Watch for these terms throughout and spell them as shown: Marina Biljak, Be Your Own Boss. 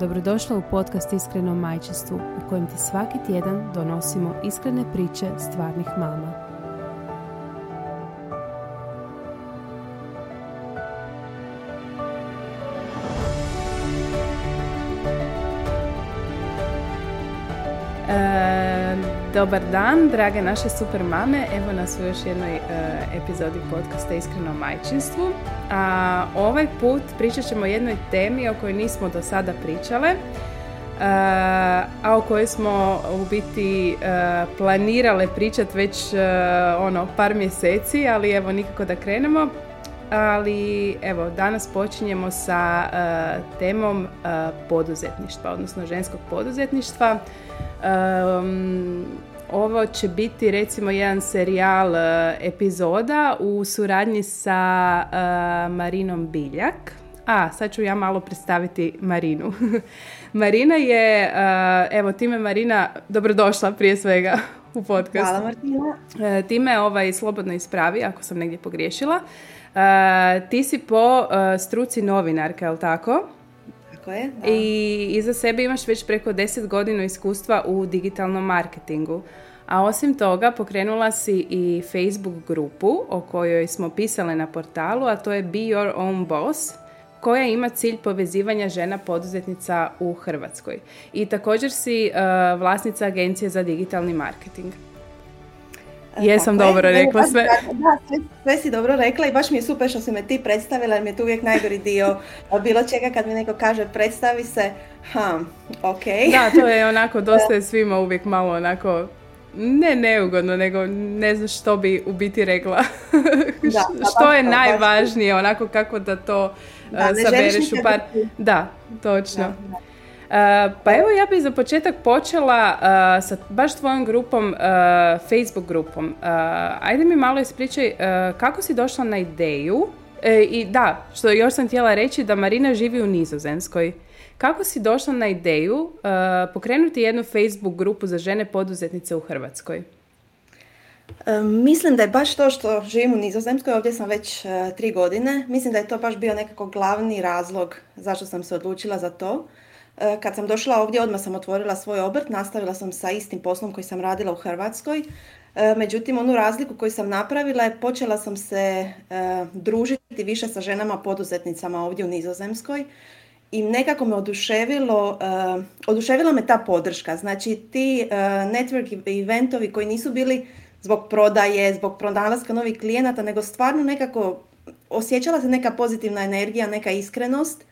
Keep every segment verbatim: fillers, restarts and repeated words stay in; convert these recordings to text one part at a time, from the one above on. Dobrodošla u podcast Iskreno majčinstvu, u kojem ti svaki tjedan donosimo iskrene priče stvarnih mama. E, dobar dan, drage naše super mame. Evo nas u još jednoj e, epizodi podcasta Iskreno majčinstvu. A, ovaj put pričat ćemo o jednoj temi o kojoj nismo do sada pričale, a, a o kojoj smo u biti a, planirale pričati već a, ono, par mjeseci, ali evo nikako da krenemo. Ali evo, danas počinjemo sa a, temom a, poduzetništva, odnosno ženskog poduzetništva. Um, ovo će biti recimo jedan serijal uh, epizoda u suradnji sa uh, Marinom Biljak. A, sad ću ja malo predstaviti Marinu. Marina je, uh, evo time Marina, dobrodošla prije svega u podcastu. Hvala Martina. Uh, time ovaj, slobodno ispravi ako sam negdje pogriješila. Uh, ti si po uh, struci novinarka, je li tako? Je, I iza sebe imaš već preko deset godina iskustva u digitalnom marketingu. A osim toga pokrenula si i Facebook grupu o kojoj smo pisale na portalu, a to je Be Your Own Boss, koja ima cilj povezivanja žena poduzetnica u Hrvatskoj. I također si uh, vlasnica agencije za digitalni marketing. Jesam tako dobro je, rekla baš, sve. Da, sve, sve si dobro rekla i baš mi je super što si me ti predstavila, jer mi je to uvijek najgori dio bilo čega kad mi neko kaže predstavi se, ha, ok. Da, to je onako, dosta je svima uvijek malo onako, ne neugodno, nego ne znam što bi u biti rekla. Da, da, što je to, najvažnije, baš. Onako kako da to da, uh, sabereš u par... Ti. Da, točno. Da, da. Uh, pa evo ja bih za početak počela uh, sa baš tvojom grupom, uh, Facebook grupom. Uh, ajde mi malo ispričaj uh, kako si došla na ideju e, i da, što još sam htjela reći da Marina živi u Nizozemskoj. Kako si došla na ideju uh, pokrenuti jednu Facebook grupu za žene poduzetnice u Hrvatskoj? Mislim da je baš to što živim u Nizozemskoj, ovdje sam već uh, tri godine. Mislim da je to baš bio nekako glavni razlog zašto sam se odlučila za to. Kad sam došla ovdje, odmah sam otvorila svoj obrt, nastavila sam sa istim poslom koji sam radila u Hrvatskoj. Međutim, onu razliku koju sam napravila je počela sam se družiti više sa ženama poduzetnicama ovdje u Nizozemskoj i nekako me oduševilo, oduševila me ta podrška. Znači, ti network eventovi koji nisu bili zbog prodaje, zbog pronalaska novih klijenata, nego stvarno nekako osjećala se neka pozitivna energija, neka iskrenost.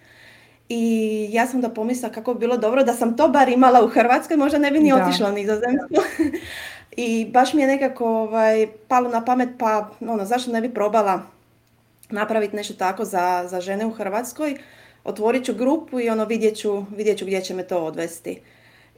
I ja sam da pomisla kako bi bilo dobro da sam to bar imala u Hrvatskoj, možda ne bi ni otišla u Nizozemsku. I baš mi je nekako ovaj, palo na pamet, pa ono, zašto ne bi probala napraviti nešto tako za, za žene u Hrvatskoj. Otvorit ću grupu i ono, vidjet ću, vidjet ću gdje će me to odvesti.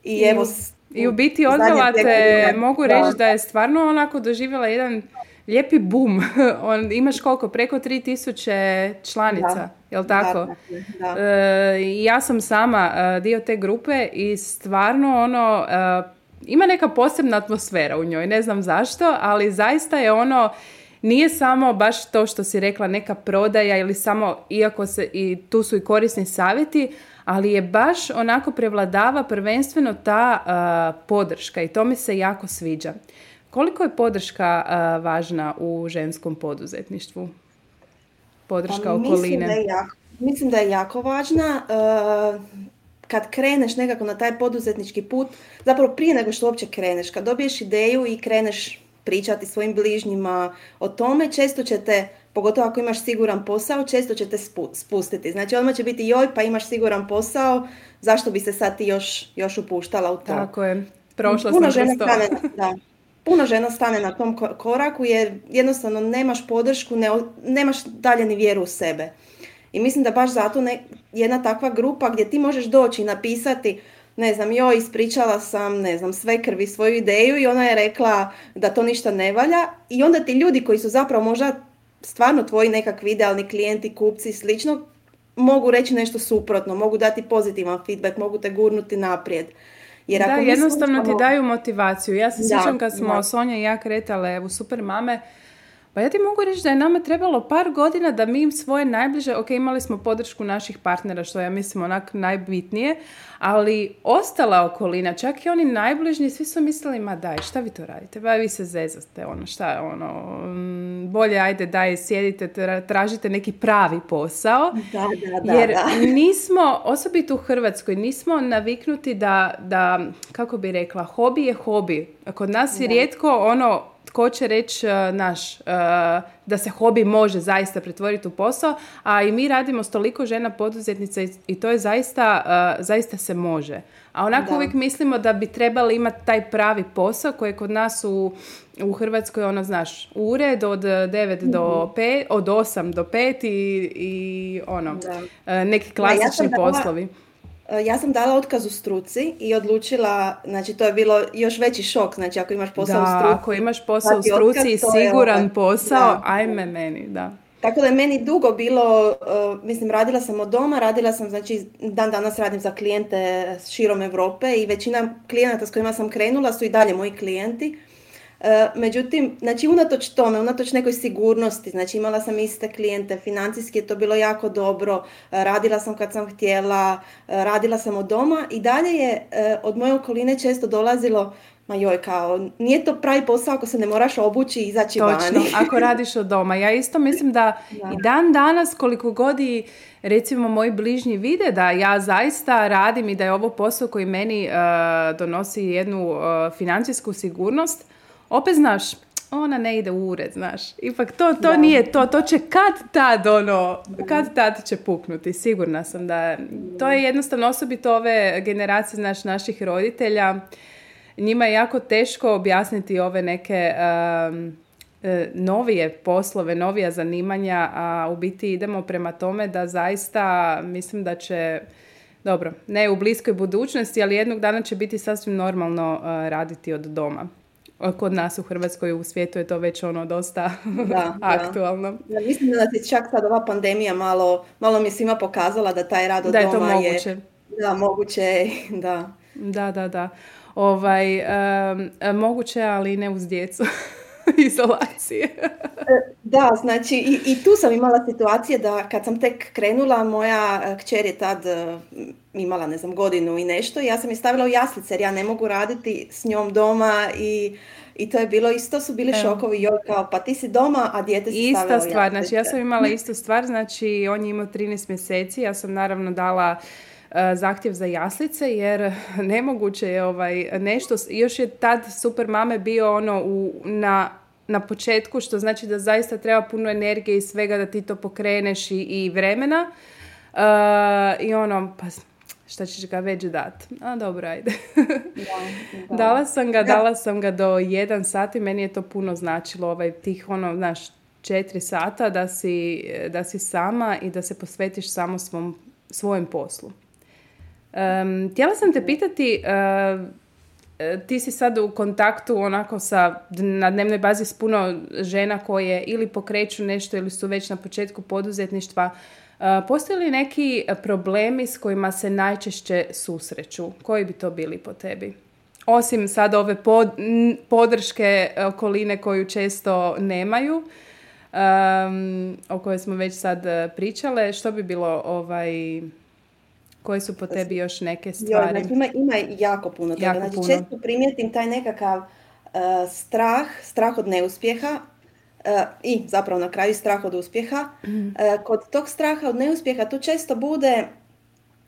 I, I, evo, i u biti odvela te, mogu reći da je stvarno onako doživjela jedan lijepi boom. On, imaš koliko? Preko tri tisuće članica, da, je li tako? Da, da. E, ja sam sama dio te grupe i stvarno ono, e, ima neka posebna atmosfera u njoj, ne znam zašto, ali zaista je ono, nije samo baš to što si rekla neka prodaja ili samo, iako se i tu su i korisni savjeti, ali je baš onako prevladava prvenstveno ta e, podrška i to mi se jako sviđa. Koliko je podrška uh, važna u ženskom poduzetništvu? Podrška pa, mislim okoline? Da je jako, mislim da je jako važna. Uh, kad kreneš nekako na taj poduzetnički put, zapravo prije nego što uopće kreneš, kad dobiješ ideju i kreneš pričati svojim bližnjima o tome, često će te, pogotovo ako imaš siguran posao, često će te spu, spustiti. Znači odmah će biti joj, pa imaš siguran posao, zašto bi se sad ti još, još upuštala u to? Tako je, prošla Puno sam što. Puno žena stane na tom koraku jer jednostavno nemaš podršku, ne, nemaš dalje ni vjeru u sebe. I mislim da baš zato ne, jedna takva grupa gdje ti možeš doći i napisati ne znam, joj, ispričala sam, ne znam, svekrvi svoju ideju i ona je rekla da to ništa ne valja. I onda ti ljudi koji su zapravo možda stvarno tvoji nekakvi idealni klijenti, kupci i slično, mogu reći nešto suprotno, mogu dati pozitivan feedback, mogu te gurnuti naprijed. Jer da, ako jednostavno slučamo... ti daju motivaciju. Ja se sjećam kad smo da. Sonja i ja kretale u Super Mame, pa ja ti mogu reći da je nama trebalo par godina da mi im svoje najbliže, ok, imali smo podršku naših partnera, što ja mislim onak najbitnije, ali ostala okolina, čak i oni najbližnji, svi su mislili, ma daj, šta vi to radite? Ba, vi se zezate, ono, šta, ono, bolje, ajde, daj, sjedite, tražite neki pravi posao. Da, da, da, jer da. Nismo, osobito u Hrvatskoj, nismo naviknuti da, da, kako bi rekla, hobi je hobi. Kod nas je da. rijetko ono, tko će reći uh, naš, uh, da se hobi može zaista pretvoriti u posao, a i mi radimo s toliko žena poduzetnica i, i to je zaista, uh, zaista se može. A onako da. uvijek mislimo da bi trebali imati taj pravi posao koji je kod nas u, u Hrvatskoj, ono, znaš, ured od devet mm-hmm. do pet, od osam do pet i, i ono, da. Uh, neki klasični da, ja poslovi. Ja sam dala otkaz u struci i odlučila, znači to je bilo još veći šok, znači ako imaš posao da, u struci. Da, ako imaš posao u struci otkaz, i siguran ovaj, posao, da, ajme da. meni, da. Tako da je meni dugo bilo, uh, mislim radila sam od doma, radila sam, znači dan danas radim za klijente širom Europe i većina klijenata s kojima sam krenula su i dalje moji klijenti. Uh, međutim, znači unatoč tome, unatoč nekoj sigurnosti, znači imala sam iste klijente, financijski je to bilo jako dobro, uh, radila sam kad sam htjela, uh, radila sam od doma i dalje je uh, od moje okoline često dolazilo, ma joj, kao, nije to pravi posao ako se ne moraš obući i izaći vani. Točno, ako radiš od doma. Ja isto mislim da, da. i dan danas koliko god i, recimo, moji bližnji vide da ja zaista radim i da je ovo posao koji meni uh, donosi jednu uh, financijsku sigurnost, opet, znaš, ona ne ide u ured, znaš. Ipak to, to da. nije to. To će kad tad, ono, kad tad će puknuti. Sigurna sam da to je jednostavno, osobito ove generacije, znaš, naših roditelja. Njima je jako teško objasniti ove neke um, novije poslove, novija zanimanja, a u biti idemo prema tome da zaista mislim da će, dobro, ne u bliskoj budućnosti, ali jednog dana će biti sasvim normalno uh, raditi od doma. Kod nas u Hrvatskoj, u svijetu je to već ono dosta da, aktualno. Da. Ja, mislim da se čak sad ova pandemija malo, malo mi svima pokazala da taj rad od da je doma to moguće. je da, moguće. Da, da, da. da. Ovaj, um, moguće, ali ne uz djecu. Izolacije. Da, znači i, i tu sam imala situacije da kad sam tek krenula, moja kćer je tad imala, ne znam, godinu i nešto i ja sam je stavila u jaslice jer ja ne mogu raditi s njom doma i, i to je bilo, isto su bili Evo. šokovi, joj, kao, pa ti si doma, a dijete si ista stavila u jaslice. Ista stvar, znači ja sam imala istu stvar, znači on je imao trinaest mjeseci, ja sam naravno dala zahtjev za jaslice jer nemoguće je ovaj nešto, još je tad Super Mame bio ono u, na, na početku, što znači da zaista treba puno energije i svega da ti to pokreneš i, i vremena uh, i ono, pa šta ćeš ga već dat? A dobro, ajde. Da, da. Dala sam ga, dala sam ga do jedan sat i meni je to puno značilo, ovaj, tih ono, znaš, četiri sata da si, da si sama i da se posvetiš samo svom, svojem poslu. Um, htjela sam te pitati, uh, ti si sad u kontaktu onako sa, na dnevnoj bazi s puno žena koje ili pokreću nešto ili su već na početku poduzetništva. Uh, postoje li neki problemi s kojima se najčešće susreću? Koji bi to bili po tebi? Osim sad ove pod, n, podrške okoline koju često nemaju, um, o kojoj smo već sad pričale, što bi bilo ovaj... Koje su po tebi još neke stvari? Jo, znači, ima, ima jako puno toga. Jako znači, puno. Često primijetim taj nekakav uh, strah, strah od neuspjeha uh, i zapravo na kraju strah od uspjeha. Mm. Uh, kod tog straha od neuspjeha to često bude,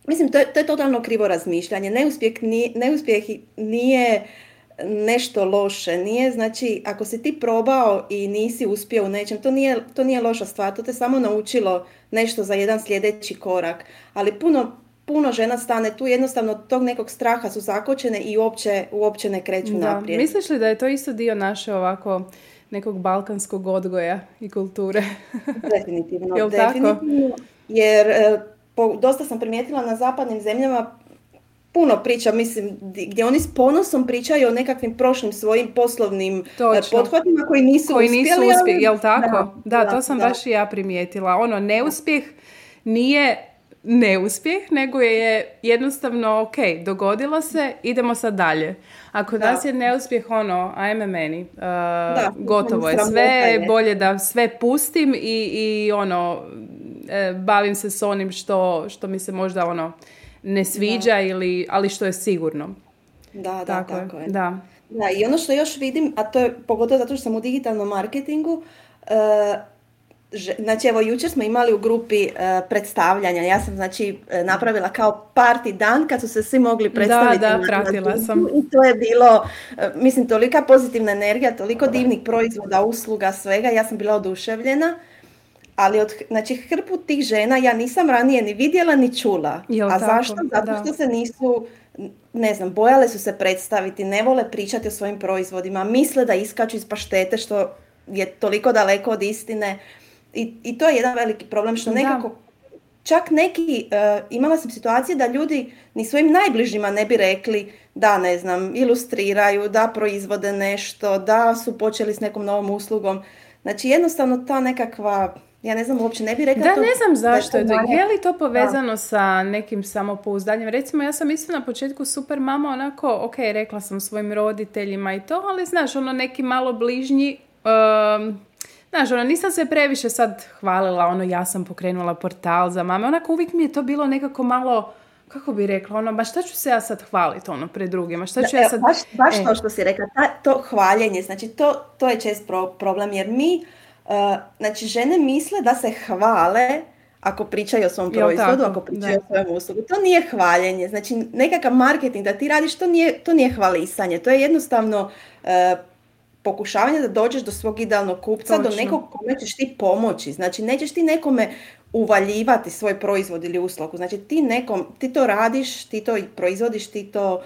mislim, to je, to je totalno krivo razmišljanje. Neuspjeh nije, neuspjeh nije nešto loše. Nije, znači, ako si ti probao i nisi uspio u nečem, to nije, to nije loša stvar. To te samo naučilo nešto za jedan sljedeći korak. Ali puno... Puno žena stane tu, jednostavno od tog nekog straha su zakočene i uopće, uopće ne kreću da. naprijed. Misliš li da je to isto dio naše ovako nekog balkanskog odgoja i kulture? Definitivno, Jel definitivno. Tako? Jer po, dosta sam primijetila na zapadnim zemljama, puno priča, mislim, gdje oni s ponosom pričaju o nekakvim prošlim svojim poslovnim Točno. Pothvatima koji nisu koji uspjeli. Koji nisu uspjeli, jel' tako? Da, da, da to sam da. baš i ja primijetila. Ono, neuspjeh nije neuspjeh, nego je jednostavno, ok, dogodilo se, idemo sad dalje. A kod nas je neuspjeh ono, ajme meni, uh, da, gotovo je sve, bolje da sve pustim i, i ono, e, bavim se s onim što, što mi se možda ono ne sviđa, da. ili, ali što je sigurno. Da, da, tako, tako je. je. Da. Da, i ono što još vidim, a to je pogotovo zato što sam u digitalnom marketingu, uh, znači evo jučer smo imali u grupi uh, predstavljanja, ja sam znači napravila kao party dan kad su se svi mogli predstaviti. Da, da, pratila sam. I to je bilo, uh, mislim, tolika pozitivna energija, toliko divnih proizvoda, usluga, svega, ja sam bila oduševljena. Ali od, znači, hrpu tih žena ja nisam ranije ni vidjela ni čula. Jo, a tako, zašto? Zato što da. se nisu, ne znam, bojale su se predstaviti, ne vole pričati o svojim proizvodima, misle da iskaču iz paštete što je toliko daleko od istine. I, i to je jedan veliki problem što nekako, da. čak neki, uh, imala sam situacije da ljudi ni svojim najbližima ne bi rekli da, ne znam, ilustriraju, da proizvode nešto, da su počeli s nekom novom uslugom. Znači jednostavno ta nekakva, ja ne znam, uopće ne bi rekla da, to. Da, ne znam zašto. Da, je li to povezano da. sa nekim samopouzdanjem? Recimo, ja sam isto na početku super mama, onako, ok, rekla sam svojim roditeljima i to, ali znaš, ono neki malo bližnji, um, znaš, ono, nisam se previše sad hvalila, ono, ja sam pokrenula portal za mame, onako uvijek mi je to bilo nekako malo, kako bi rekla, ono, ma šta ću se ja sad hvaliti, ono, pred drugima, šta ću da, ja sad... Baš, baš e. to što si rekla, ta, to hvaljenje, znači, to, to je čest pro, problem, jer mi, uh, znači, žene misle da se hvale ako pričaju o svom proizvodu, tako, ako pričaju da. o svojom uslugu. To nije hvaljenje, znači, nekakav marketing da ti radiš, to nije, to nije hvalisanje, to je jednostavno... Uh, pokušavanje da dođeš do svog idealnog kupca, Točno. do nekog kome ćeš ti pomoći. Znači, nećeš ti nekome uvaljivati svoj proizvod ili uslugu. Znači, ti, nekom, ti to radiš, ti to proizvodiš, ti to...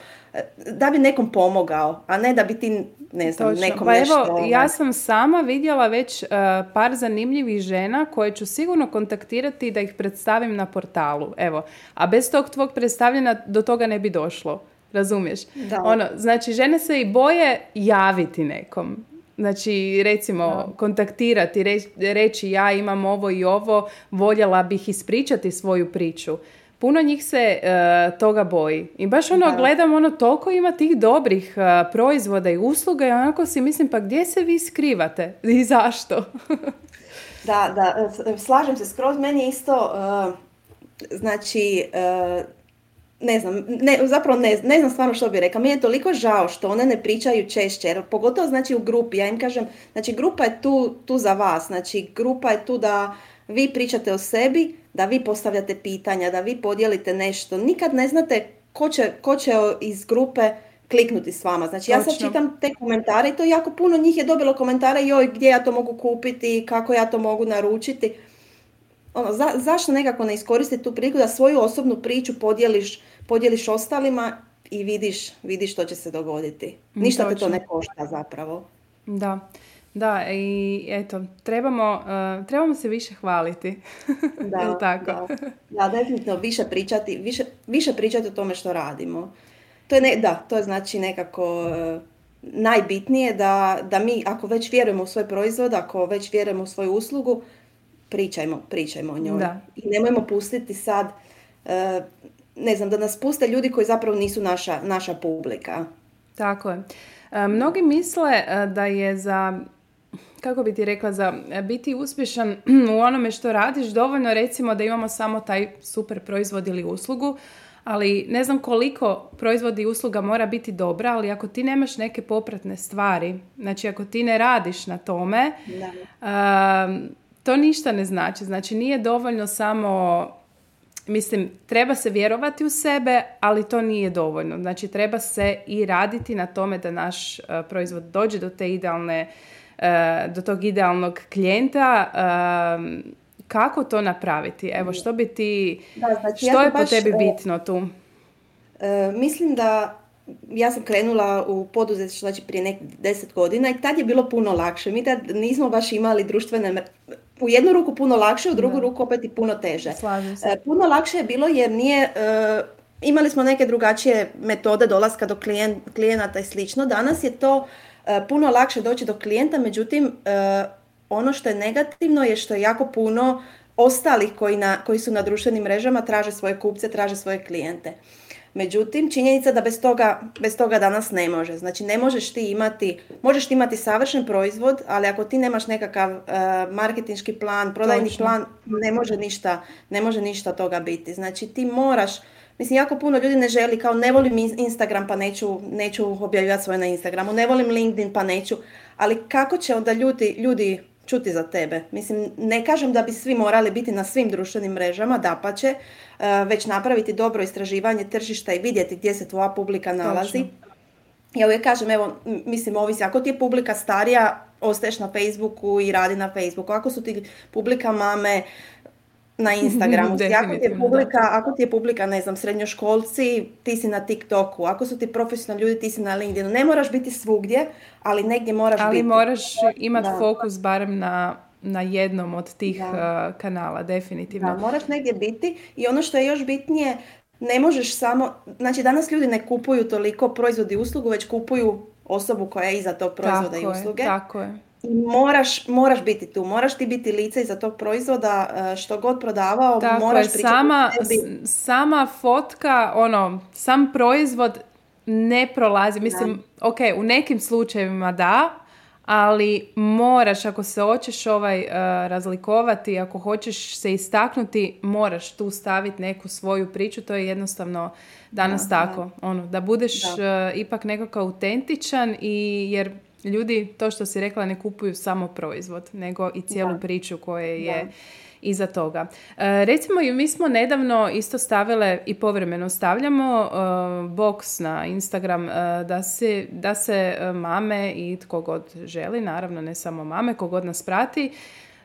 da bi nekom pomogao, a ne da bi ti, ne znam, Točno. nekom pa nešto... Evo, ja sam sama vidjela već uh, par zanimljivih žena koje ću sigurno kontaktirati da ih predstavim na portalu. Evo, a bez tog tvog predstavljena do toga ne bi došlo. Razumiješ? Da. Ono, znači, žene se i boje javiti nekom. Znači, recimo, da. kontaktirati, reći, reći ja imam ovo i ovo, voljela bih ispričati svoju priču. Puno njih se uh, toga boji. I baš ono, da. gledam, ono, toliko ima tih dobrih uh, proizvoda i usluga i onako si mislim, pa gdje se vi skrivate? I zašto? da, da, slažem se skroz. Meni isto, uh, znači... Uh, Ne znam, ne, zapravo ne, ne znam stvarno što bih rekla. Mi je toliko žao što one ne pričaju češće, jer pogotovo znači u grupi, ja im kažem, znači grupa je tu, tu za vas, znači grupa je tu da vi pričate o sebi, da vi postavljate pitanja, da vi podijelite nešto. Nikad ne znate ko će, ko će iz grupe kliknuti s vama. Znači ja sad čitam te komentare i to jako puno njih je dobilo komentare, joj gdje ja to mogu kupiti, kako ja to mogu naručiti. Ono, za, zašto nekako ne iskoristiti tu priliku da svoju osobnu priču podijeliš, podijeliš ostalima i vidiš, vidiš što će se dogoditi. Ništa Točno. te to ne košta zapravo. Da, da i eto, trebamo, uh, trebamo se više hvaliti. Da, je li tako? Da. Da, definitivno više pričati, više, više pričati o tome što radimo. To je ne, da, to je znači nekako... Uh, najbitnije da, da mi, ako već vjerujemo u svoj proizvod, ako već vjerujemo u svoju uslugu, pričajmo, pričajmo o njoj. Da. I nemojmo pustiti sad, ne znam, da nas puste ljudi koji zapravo nisu naša, naša publika. Tako je. Mnogi misle da je za, kako bi ti rekla, za biti uspješan u onome što radiš dovoljno, recimo da imamo samo taj super proizvod ili uslugu, ali ne znam koliko proizvodi i usluga mora biti dobra, ali ako ti nemaš neke popratne stvari, znači ako ti ne radiš na tome, da. Um, to ništa ne znači. Znači, nije dovoljno samo, mislim, treba se vjerovati u sebe, ali to nije dovoljno. Znači, treba se i raditi na tome da naš uh, proizvod dođe do te idealne, uh, do tog idealnog klijenta. Uh, kako to napraviti? Evo, što bi ti, da, znači, što ja je baš, po tebi bitno tu? Uh, uh, mislim da ja sam krenula u poduzetništvo znači prije nekih deset godina i tad je bilo puno lakše. Mi tad nismo baš imali društvene... U jednu ruku puno lakše, u drugu da. ruku opet i puno teže. Slažem se. Puno lakše je bilo jer nije Imali smo neke drugačije metode dolaska do klijen, klijenata i slično. Danas je to e, puno lakše doći do klijenta, međutim e, ono što je negativno je što je jako puno ostalih koji, na, koji su na društvenim mrežama traže svoje kupce, traže svoje klijente. Međutim, činjenica da bez toga, bez toga danas ne može. Znači, ne možeš ti imati, možeš ti imati savršen proizvod, ali ako ti nemaš nekakav uh, marketinški plan, prodajni Točno. plan, ne može ništa, ne može ništa toga biti. Znači, ti moraš, mislim, jako puno ljudi ne želi, kao ne volim Instagram pa neću, neću objavljivati svoje na Instagramu, ne volim LinkedIn pa neću, ali kako će onda ljudi, ljudi čuti za tebe? Mislim, ne kažem da bi svi morali biti na svim društvenim mrežama, dapače, već napraviti dobro istraživanje tržišta i vidjeti gdje se tvoja publika nalazi. Točno. Ja uvijek kažem, evo, mislim, ovisi, ako ti je publika starija, ostaješ na Facebooku i radi na Facebooku. Ako su ti publika mame, na Instagramu. Ako ti je publika, ako ti je publika, ne znam, srednjoškolci, ti si na TikToku. Ako su ti profesionalni ljudi, ti si na LinkedInu. Ne moraš biti svugdje, ali negdje moraš ali biti. Ali moraš imati fokus barem na, na jednom od tih da. kanala, definitivno. Da, moraš negdje biti i ono što je još bitnije, ne možeš samo, znači danas ljudi ne kupuju toliko proizvodi i uslugu, već kupuju osobu koja je iza tog proizvoda tako i usluge. Je, tako je. I moraš, moraš biti tu, moraš ti biti lice iza tog proizvoda, što god prodavao, tako moraš je, pričati sama, s, sama fotka, ono, sam proizvod ne prolazi. Mislim, da. ok, u nekim slučajevima da, ali moraš, ako se hoćeš ovaj, uh, razlikovati, ako hoćeš se istaknuti, moraš tu staviti neku svoju priču, to je jednostavno danas da, tako. Da. Ono, da budeš da. Uh, ipak nekako autentičan i jer... Ljudi, to što si rekla, ne kupuju samo proizvod, nego i cijelu da. priču koja je da. iza toga. E, recimo, mi smo nedavno isto stavile i povremeno stavljamo e, box na Instagram e, da se, da se mame i tko god želi, naravno ne samo mame, tko god nas prati,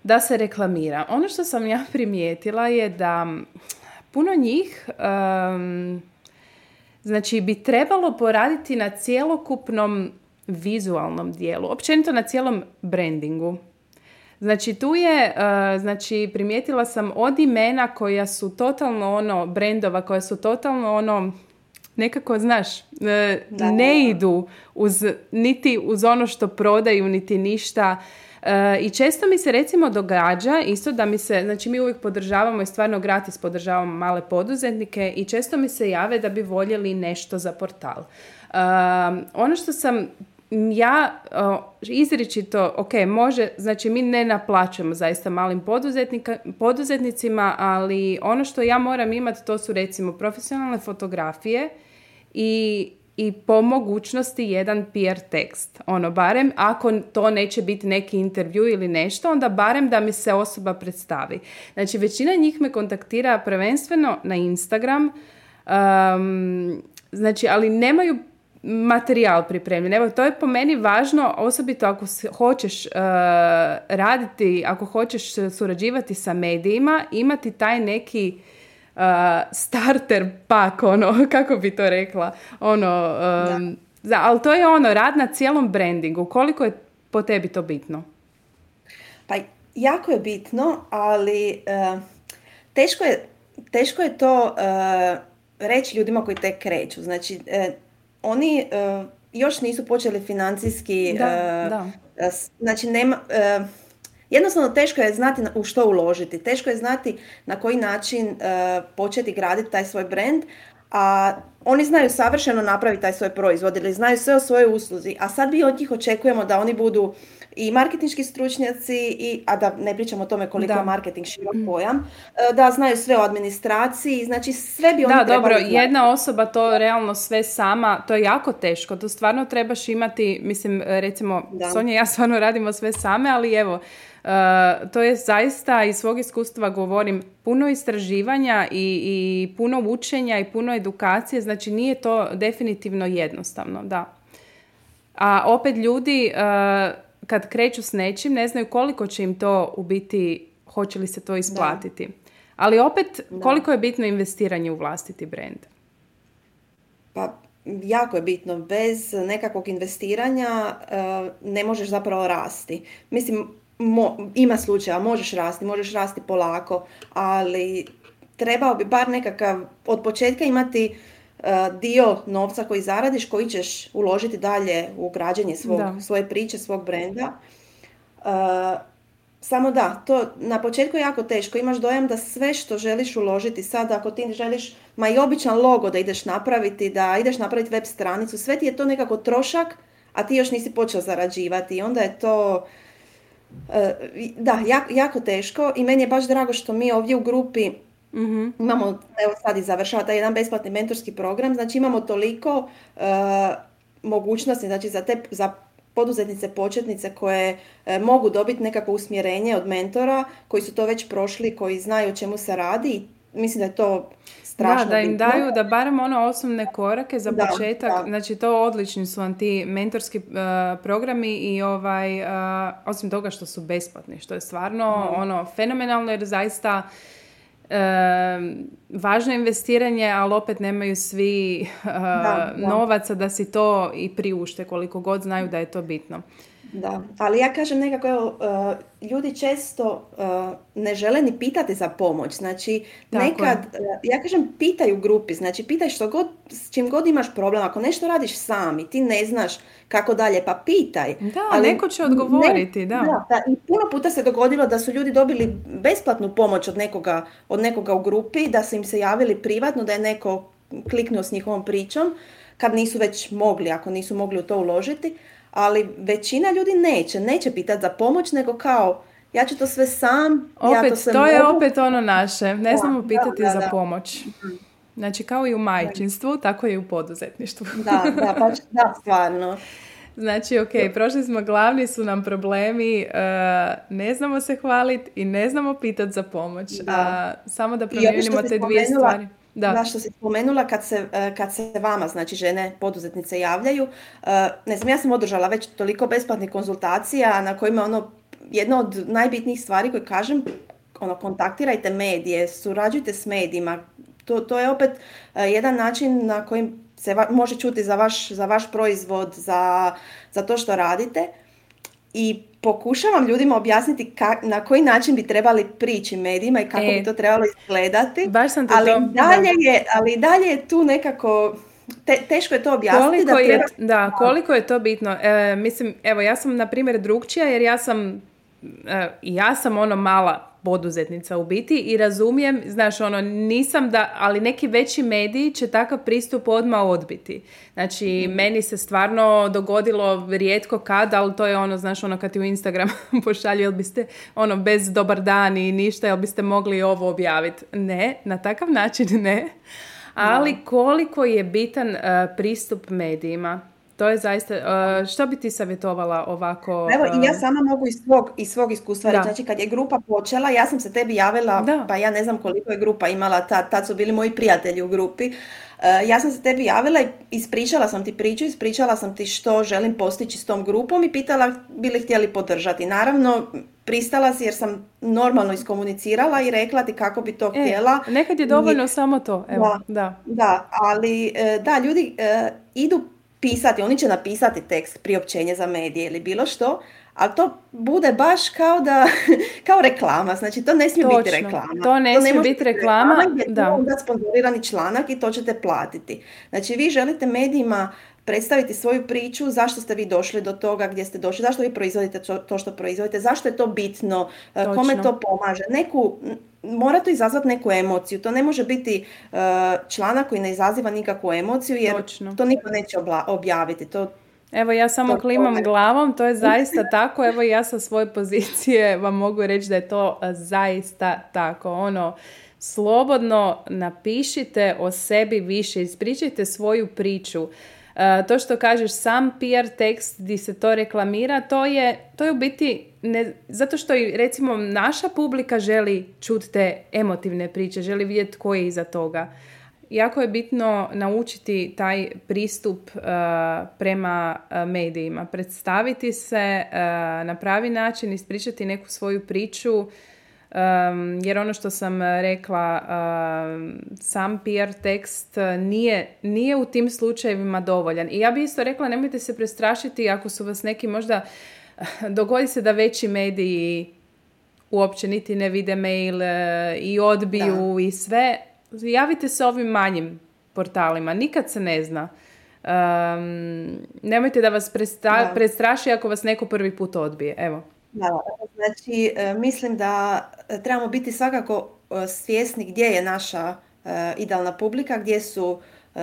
da se reklamira. Ono što sam ja primijetila je da puno njih... E, znači, bi trebalo poraditi na cjelokupnom vizualnom dijelu, općenito na cijelom brandingu. Znači tu je, uh, znači primijetila sam od imena koja su totalno ono, brendova koja su totalno ono, nekako znaš, uh, ne idu uz, niti uz ono što prodaju, niti ništa. Uh, I često mi se recimo događa isto da mi se, znači mi uvijek podržavamo i stvarno gratis podržavamo male poduzetnike i često mi se jave da bi voljeli nešto za portal. Uh, ono što sam ja uh, izričito, ok, može, znači mi ne naplaćujemo zaista malim poduzetnicima, ali ono što ja moram imati to su recimo profesionalne fotografije i, i po mogućnosti jedan P R tekst. Ono, barem ako to neće biti neki intervju ili nešto, onda barem da mi se osoba predstavi. Znači većina njih me kontaktira prvenstveno na Instagram, um, znači ali nemaju materijal pripremljen. Evo, to je po meni važno, osobito ako hoćeš uh, raditi, ako hoćeš surađivati sa medijima, imati taj neki uh, starter pak, ono, kako bi to rekla. Ono, um, za, ali to je ono, rad na cijelom brandingu. Koliko je po tebi to bitno? Pa, jako je bitno, ali uh, teško je, teško je to uh, reći ljudima koji tek kreću. Znači, uh, Oni uh, još nisu počeli financijski, da, uh, da. Uh, znači nema, uh, jednostavno teško je znati u što uložiti, teško je znati na koji način uh, početi graditi taj svoj brand, a oni znaju savršeno napraviti taj svoj proizvod ili znaju sve o svojoj usluzi, a sad mi od njih očekujemo da oni budu i marketinški stručnjaci, i, a da ne pričamo o tome koliko da. je marketing širok pojam, da znaju sve o administraciji, znači sve bi oni da, trebali... Da, dobro, znati. Jedna osoba to realno sve sama, to je jako teško, to stvarno trebaš imati, mislim, recimo, da. Sonja i ja stvarno radimo sve same, ali evo, uh, to je zaista, iz svog iskustva govorim, puno istraživanja i, i puno učenja i puno edukacije, znači nije to definitivno jednostavno, da. A opet ljudi... Uh, kad kreću s nečim, ne znaju koliko će im to u biti, hoće li se to isplatiti. Da. Ali opet, da. koliko je bitno investiranje u vlastiti brand? Pa, jako je bitno. Bez nekakvog investiranja uh, ne možeš zapravo rasti. Mislim, mo- ima slučaja, možeš rasti, možeš rasti polako, ali trebao bi bar nekakav od početka imati dio novca koji zaradiš, koji ćeš uložiti dalje u građenje svog, svoje priče, svog brenda. Uh, samo da, to na početku je jako teško. Imaš dojam da sve što želiš uložiti sad, ako ti želiš, ma i običan logo da ideš napraviti, da ideš napraviti web stranicu, sve ti je to nekako trošak, a ti još nisi počeo zarađivati. I onda je to, uh, da, jako, jako teško. I meni je baš drago što mi ovdje u grupi mm-hmm. imamo, evo sad i završava taj jedan besplatni mentorski program, znači imamo toliko uh, mogućnosti, znači za te, za poduzetnice, početnice koje e, mogu dobiti nekako usmjerenje od mentora, koji su to već prošli, koji znaju o čemu se radi i mislim da je to strašno bitno. Da, da im bitno. Daju, da barem ono osnovne korake za da, početak, da. Znači to odlični su vam ti mentorski uh, programi i ovaj, uh, osim toga što su besplatni, što je stvarno mm. ono fenomenalno jer zaista E, važno je investiranje, ali opet nemaju svi e, da, da. novaca da si to i priušte koliko god znaju da je to bitno. Da, ali ja kažem nekako, evo, ljudi često ne žele ni pitati za pomoć, znači nekad, ja kažem pitaj u grupi, znači pitaj što god, s čim god imaš problem, ako nešto radiš sam i ti ne znaš kako dalje, pa pitaj. Da, ali neko će odgovoriti, ne, da. Da, da. I puno puta se dogodilo da su ljudi dobili besplatnu pomoć od nekoga, od nekoga u grupi, da su im se javili privatno, da je neko kliknuo s njihovom pričom, kad nisu već mogli, ako nisu mogli u to uložiti. Ali većina ljudi neće, neće pitati za pomoć, nego kao ja ću to sve sam, opet, ja to sve to mogu. To je opet ono naše, ne smemo pitati da, da, za da. pomoć. Znači kao i u majčinstvu, tako i u poduzetništvu. Da, da, pa, da stvarno. Znači, ok, prošli smo, glavni su nam problemi, ne znamo se hvaliti i ne znamo pitati za pomoć. Da. A, samo da promijenimo te dvije stvari. Da. Da, što si spomenula, kad se, kad se vama, znači žene, poduzetnice javljaju, ne znam, ja sam održala već toliko besplatnih konzultacija na kojima ono, jedna od najbitnijih stvari koju kažem, ono, kontaktirajte medije, surađujte s medijima, to, to je opet jedan način na koji se va, može čuti za vaš, za vaš proizvod, za, za to što radite. I pokušavam ljudima objasniti ka, na koji način bi trebali prići medijima i kako e, bi to trebalo izgledati. Baš sam te ali, to... dalje je, ali dalje je tu nekako... Te, teško je to objasniti. Koliko, da treba... je, da, koliko je to bitno. E, mislim, evo, ja sam, na primjer, drugčija jer ja sam, e, ja sam ono mala poduzetnica u biti i razumijem, znaš, ono, nisam da, ali neki veći mediji će takav pristup odmah odbiti. Znači, mm. meni se stvarno dogodilo rijetko kad, ali to je ono, znaš, ono, kad ti u Instagram pošalju, jel biste, ono, bez dobar dan i ništa, jel biste mogli ovo objaviti? Ne, na takav način ne. Ali koliko je bitan uh, pristup medijima? To je zaista, uh, što bi ti savjetovala ovako? Uh... Evo, i ja sama mogu iz svog, iz svog iskustva reći, znači kad je grupa počela, ja sam se tebi javila, da. pa ja ne znam koliko je grupa imala, tad, tad su bili moji prijatelji u grupi, uh, ja sam se tebi javila i ispričala sam ti priču, ispričala sam ti što želim postići s tom grupom i pitala bi li htjeli podržati. Naravno, pristala si jer sam normalno iskomunicirala i rekla ti kako bi to e, htjela. Nekad je dovoljno I... samo to, evo, da. Da, da ali, da, ljudi uh, idu pisati, oni će napisati tekst, priopćenje za medije ili bilo što, ali to bude baš kao da, kao reklama, znači to ne smije Točno. biti reklama. To ne, to ne smije biti reklama, reklama jer da. Onda sponzorirani članak i to ćete platiti. Znači vi želite medijima predstaviti svoju priču, zašto ste vi došli do toga gdje ste došli, zašto vi proizvodite to što proizvodite, zašto je to bitno, Točno. kome to pomaže, neku... Mora to izazvati neku emociju. To ne može biti uh, članak koji ne izaziva nikakvu emociju jer Točno. to niko neće obla- objaviti. To, Evo ja samo to, klimam to je... glavom, to je zaista tako. Evo ja sa svoje pozicije vam mogu reći da je to zaista tako. Ono, slobodno napišite o sebi više, ispričajte svoju priču. Uh, to što kažeš, sam P R tekst gdje se to reklamira, to je, to je u biti, ne, zato što i recimo naša publika želi čuti te emotivne priče, želi vidjeti ko je iza toga. Jako je bitno naučiti taj pristup uh, prema uh, medijima, predstaviti se uh, na pravi način, ispričati neku svoju priču. Um, jer ono što sam rekla, um, sam P R tekst nije, nije u tim slučajevima dovoljan. I ja bih isto rekla, nemojte se prestrašiti ako su vas neki možda, dogodi se da veći mediji uopće niti ne vide mail i odbiju da. I sve. Javite se ovim manjim portalima, nikad se ne zna. Um, nemojte da vas prestra- prestraši ako vas neko prvi put odbije. Evo. Da, znači mislim da trebamo biti svakako svjesni gdje je naša uh, idealna publika, gdje su uh,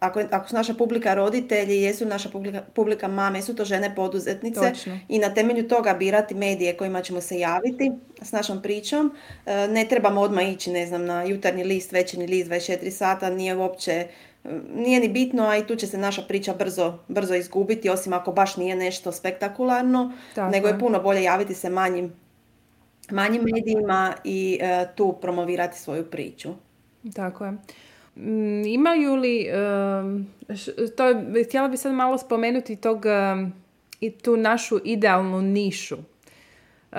ako, ako su naša publika roditelji, jesu naša publika, publika mame, jesu to žene poduzetnice. Točno. I na temelju toga birati medije kojima ćemo se javiti s našom pričom. Uh, ne trebamo odmah ići, ne znam, na Jutarnji list, Večernji list, dvadeset četiri sata, nije uopće nije ni bitno, a i tu će se naša priča brzo, brzo izgubiti, osim ako baš nije nešto spektakularno, tako. Nego je puno bolje javiti se manjim, manjim medijima i e, tu promovirati svoju priču. Tako je. Imaju li, e, š, to je, htjela bi sad malo spomenuti tog, e, i tu našu idealnu nišu. E,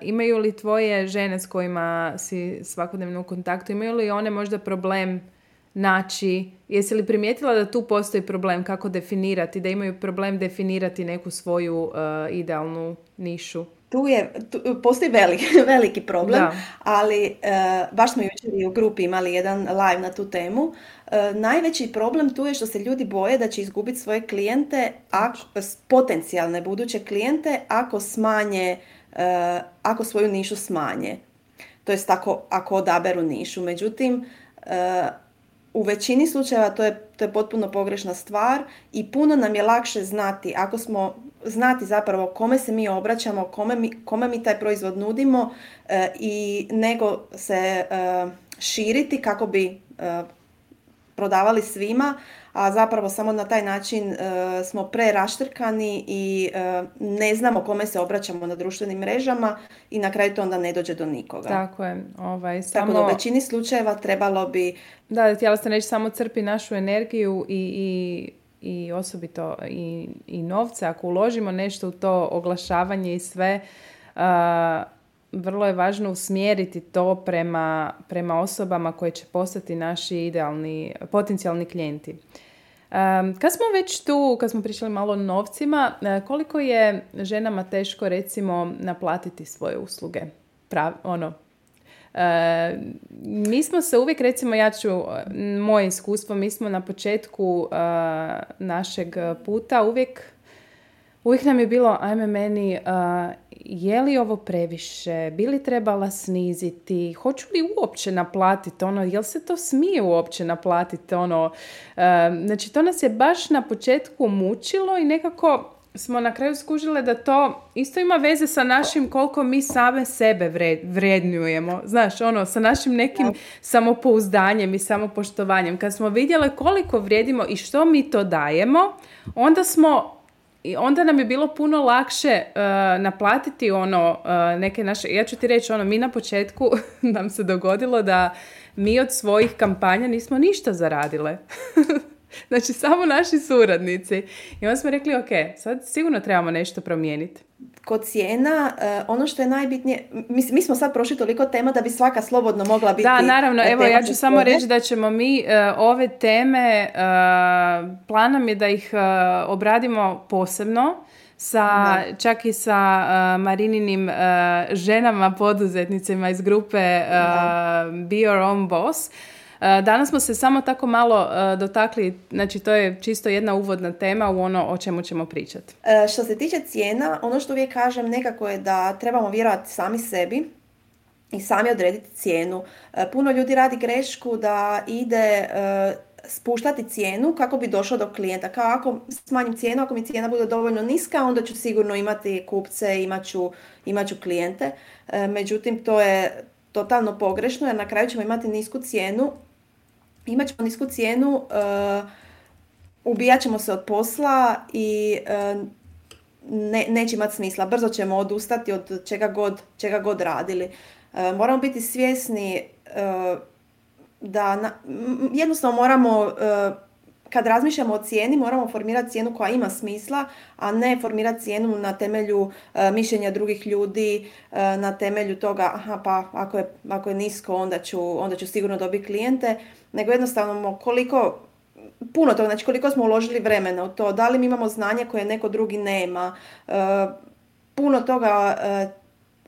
imaju li tvoje žene s kojima si svakodnevno u kontaktu, imaju li one možda problem naći, jesi li primijetila da tu postoji problem kako definirati, da imaju problem definirati neku svoju uh, idealnu nišu? Tu je, tu, postoji veliki, veliki problem, da. Ali uh, baš smo jučer i u grupi imali jedan live na tu temu. Uh, najveći problem tu je što se ljudi boje da će izgubiti svoje klijente, ako, potencijalne buduće klijente, ako smanje, uh, ako svoju nišu smanje. To jest ako, ako odaberu nišu. Međutim, uh, u većini slučajeva to je, to je potpuno pogrešna stvar i puno nam je lakše znati, ako smo znati zapravo kome se mi obraćamo, kome mi, kome mi taj proizvod nudimo e, i nego se e, širiti kako bi e, prodavali svima, a zapravo samo na taj način e, smo preraštrkani i e, ne znamo kome se obraćamo na društvenim mrežama i na kraju to onda ne dođe do nikoga. Tako je. Ovaj, samo... Tako da u većini slučajeva trebalo bi... Da, htjela sam reći, samo crpi našu energiju i, i, i osobito i, i novce. Ako uložimo nešto u to oglašavanje i sve, uh, vrlo je važno usmjeriti to prema, prema osobama koje će postati naši idealni, potencijalni klijenti. Um, kad smo već tu, kad smo pričali malo o novcima, koliko je ženama teško recimo naplatiti svoje usluge? Prav, ono, uh, mi smo se uvijek, recimo ja ću, moje iskustvo, mi smo na početku uh, našeg puta uvijek Uvijek nam je bilo, ajme meni, uh, je li ovo previše, bi li trebala sniziti, hoću li uopće naplatiti ono, jel se to smije uopće naplatiti ono. Uh, znači to nas je baš na početku mučilo i nekako smo na kraju skužile da to isto ima veze sa našim koliko mi same sebe vrednjujemo. Znaš, ono, sa našim nekim samopouzdanjem i samopoštovanjem. Kad smo vidjele koliko vrijedimo i što mi to dajemo, onda smo... I onda nam je bilo puno lakše uh, naplatiti ono uh, neke naše, ja ću ti reći ono, mi na početku nam se dogodilo da mi od svojih kampanja nismo ništa zaradile. Znači samo naši suradnici. I onda smo rekli, ok, sad sigurno trebamo nešto promijeniti. Kod cijena, uh, ono što je najbitnije, mi, mi smo sad prošli toliko tema da bi svaka slobodno mogla biti... Da, naravno, evo ja ću samo reći da ćemo mi uh, ove teme, uh, plan nam je da ih uh, obradimo posebno, sa, čak i sa uh, Marininim uh, ženama poduzetnicima iz grupe uh, Be Your Own Boss. Danas smo se samo tako malo uh, dotakli, znači to je čisto jedna uvodna tema u ono o čemu ćemo pričati. E, što se tiče cijena, ono što uvijek kažem nekako je da trebamo vjerovati sami sebi i sami odrediti cijenu. E, puno ljudi radi grešku da ide e, spuštati cijenu kako bi došlo do klijenta. Kao ako smanjim cijenu, ako mi cijena bude dovoljno niska, onda ću sigurno imati kupce, imat ću, imat ću klijente. E, međutim, to je totalno pogrešno jer na kraju ćemo imati nisku cijenu. Imat ćemo nisku cijenu, uh, ubijat ćemo se od posla i uh, ne, neće imati smisla. Brzo ćemo odustati od čega god, čega god radili. Uh, moramo biti svjesni uh, da na, m, jednostavno moramo, uh, kad razmišljamo o cijeni, moramo formirati cijenu koja ima smisla, a ne formirati cijenu na temelju uh, mišljenja drugih ljudi, uh, na temelju toga, aha, pa ako je, ako je nisko, onda ću, onda ću sigurno dobiti klijente. Nego jednostavno koliko, puno toga, znači koliko smo uložili vremena u to, da li mi imamo znanje koje neko drugi nema, e, puno toga e,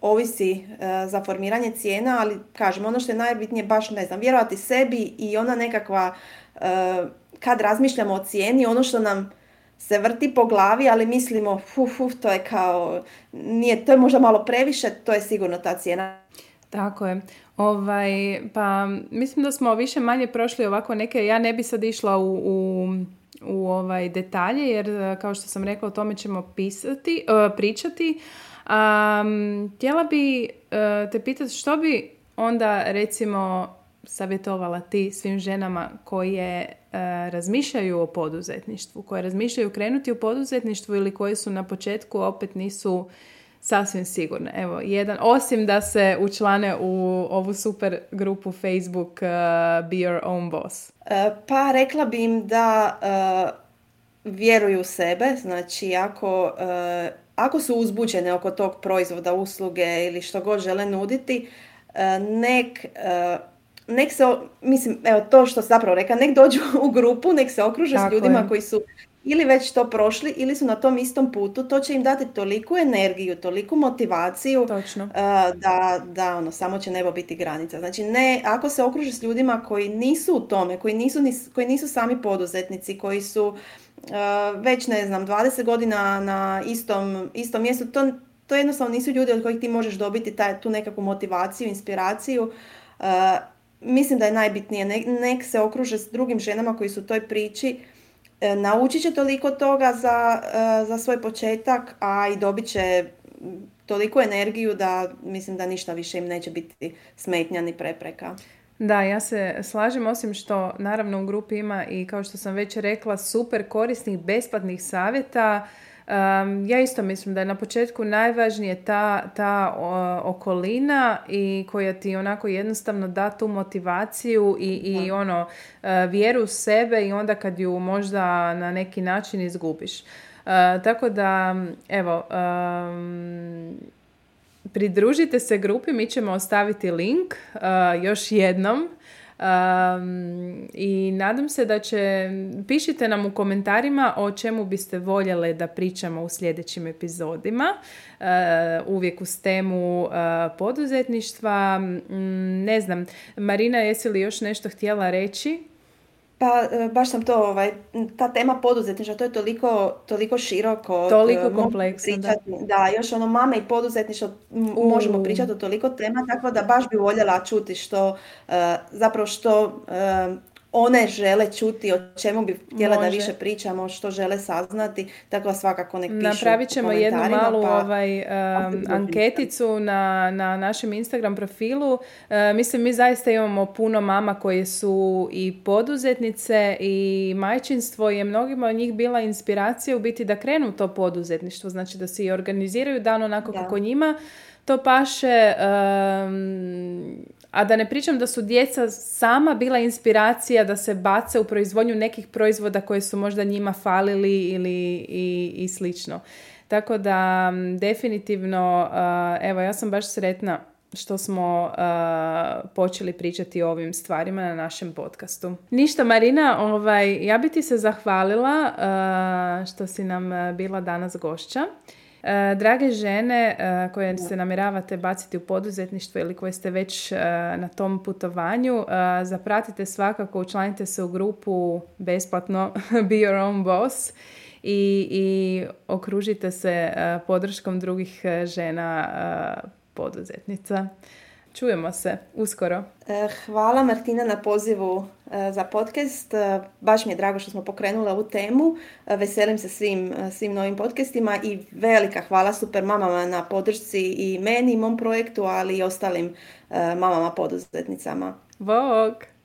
ovisi e, za formiranje cijena, ali kažem, ono što je najbitnije baš, ne znam, vjerovati sebi i ona nekakva, e, kad razmišljamo o cijeni, ono što nam se vrti po glavi, ali mislimo, uf, uf, to je kao, nije, to je možda malo previše, to je sigurno ta cijena. Tako je. Ovaj, pa mislim da smo više manje prošli ovako neke, ja ne bi sad išla u... u... u ovaj detalje, jer kao što sam rekla, o tome ćemo pisati, uh, pričati. Um, htjela bi uh, te pitati što bi onda recimo savjetovala ti svim ženama koje uh, razmišljaju o poduzetništvu, koje razmišljaju krenuti u poduzetništvu ili koje su na početku opet nisu sasvim sigurne. Evo, jedan, osim da se učlane u ovu super grupu Facebook uh, Be Your Own Boss. Pa rekla bi im da uh, vjeruju u sebe, znači ako, uh, ako su uzbuđene oko tog proizvoda, usluge ili što god žele nuditi, uh, nek, uh, nek se, mislim, evo to što sam zapravo rekla, nek dođu u grupu, nek se okruže Tako s ljudima je. koji su ili već to prošli ili su na tom istom putu, to će im dati toliku energiju, toliku motivaciju uh, da, da ono, samo će nebo biti granica. Znači, ne, ako se okruži s ljudima koji nisu u tome, koji nisu, nis, koji nisu sami poduzetnici, koji su uh, već, ne znam, dvadeset godina na istom, istom mjestu, to, to jednostavno nisu ljudi od kojih ti možeš dobiti taj, tu nekakvu motivaciju, inspiraciju. Uh, mislim da je najbitnije, ne, nek se okruže s drugim ženama koji su u toj priči. Naučit će toliko toga za, za svoj početak, a i dobit će toliku energiju da mislim da ništa više im neće biti smetnja ni prepreka. Da, ja se slažem, osim što naravno u grupi ima i kao što sam već rekla super korisnih besplatnih savjeta. Um, ja isto mislim da je na početku najvažnije ta, ta o, okolina i koja ti onako jednostavno da tu motivaciju i, i ono uh, vjeru u sebe i onda kad ju možda na neki način izgubiš. Uh, tako da, evo, um, pridružite se grupi, mi ćemo ostaviti link uh, još jednom. Um, i nadam se da će, pišite nam u komentarima o čemu biste voljele da pričamo u sljedećim epizodima, uh, uvijek uz temu uh, poduzetništva. Mm, ne znam, Marina, jesi li još nešto htjela reći? Pa baš sam to, ovaj, ta tema poduzetništva, to je toliko, toliko široko. Toliko kompleksno. Da. da, još ono mame i poduzetništvo uh. možemo pričati o toliko tema, tako da baš bi voljela čuti što, uh, zapravo što uh, one žele čuti, o čemu bi htjela Može. da više pričamo, što žele saznati, tako da svakako nek pišu u komentarima. Napravit ćemo jednu malu pa, ovaj, um, anketicu na, na našem Instagram profilu. Uh, mislim, mi zaista imamo puno mama koje su i poduzetnice i majčinstvo je mnogima od njih bila inspiracija u biti da krenu to poduzetništvo, znači da se i organiziraju dan onako da. kako njima to paše. Um, A da ne pričam da su djeca sama bila inspiracija da se bace u proizvodnju nekih proizvoda koje su možda njima falili ili i, i slično. Tako da definitivno, evo, ja sam baš sretna što smo uh, počeli pričati o ovim stvarima na našem podcastu. Ništa, Marina, ovaj, ja bi ti se zahvalila uh, što si nam bila danas gošća. Drage žene koje se namjeravate baciti u poduzetništvo ili koje ste već na tom putovanju, zapratite svakako, učlanite se u grupu besplatno Be Your Own Boss i, i okružite se podrškom drugih žena poduzetnica. Čujemo se uskoro. Hvala, Martina, na pozivu za podcast. Baš mi je drago što smo pokrenula ovu temu. Veselim se svim, svim novim podcastima i velika hvala super mamama na podršci i meni i mom projektu, ali i ostalim mamama poduzetnicama. Bog!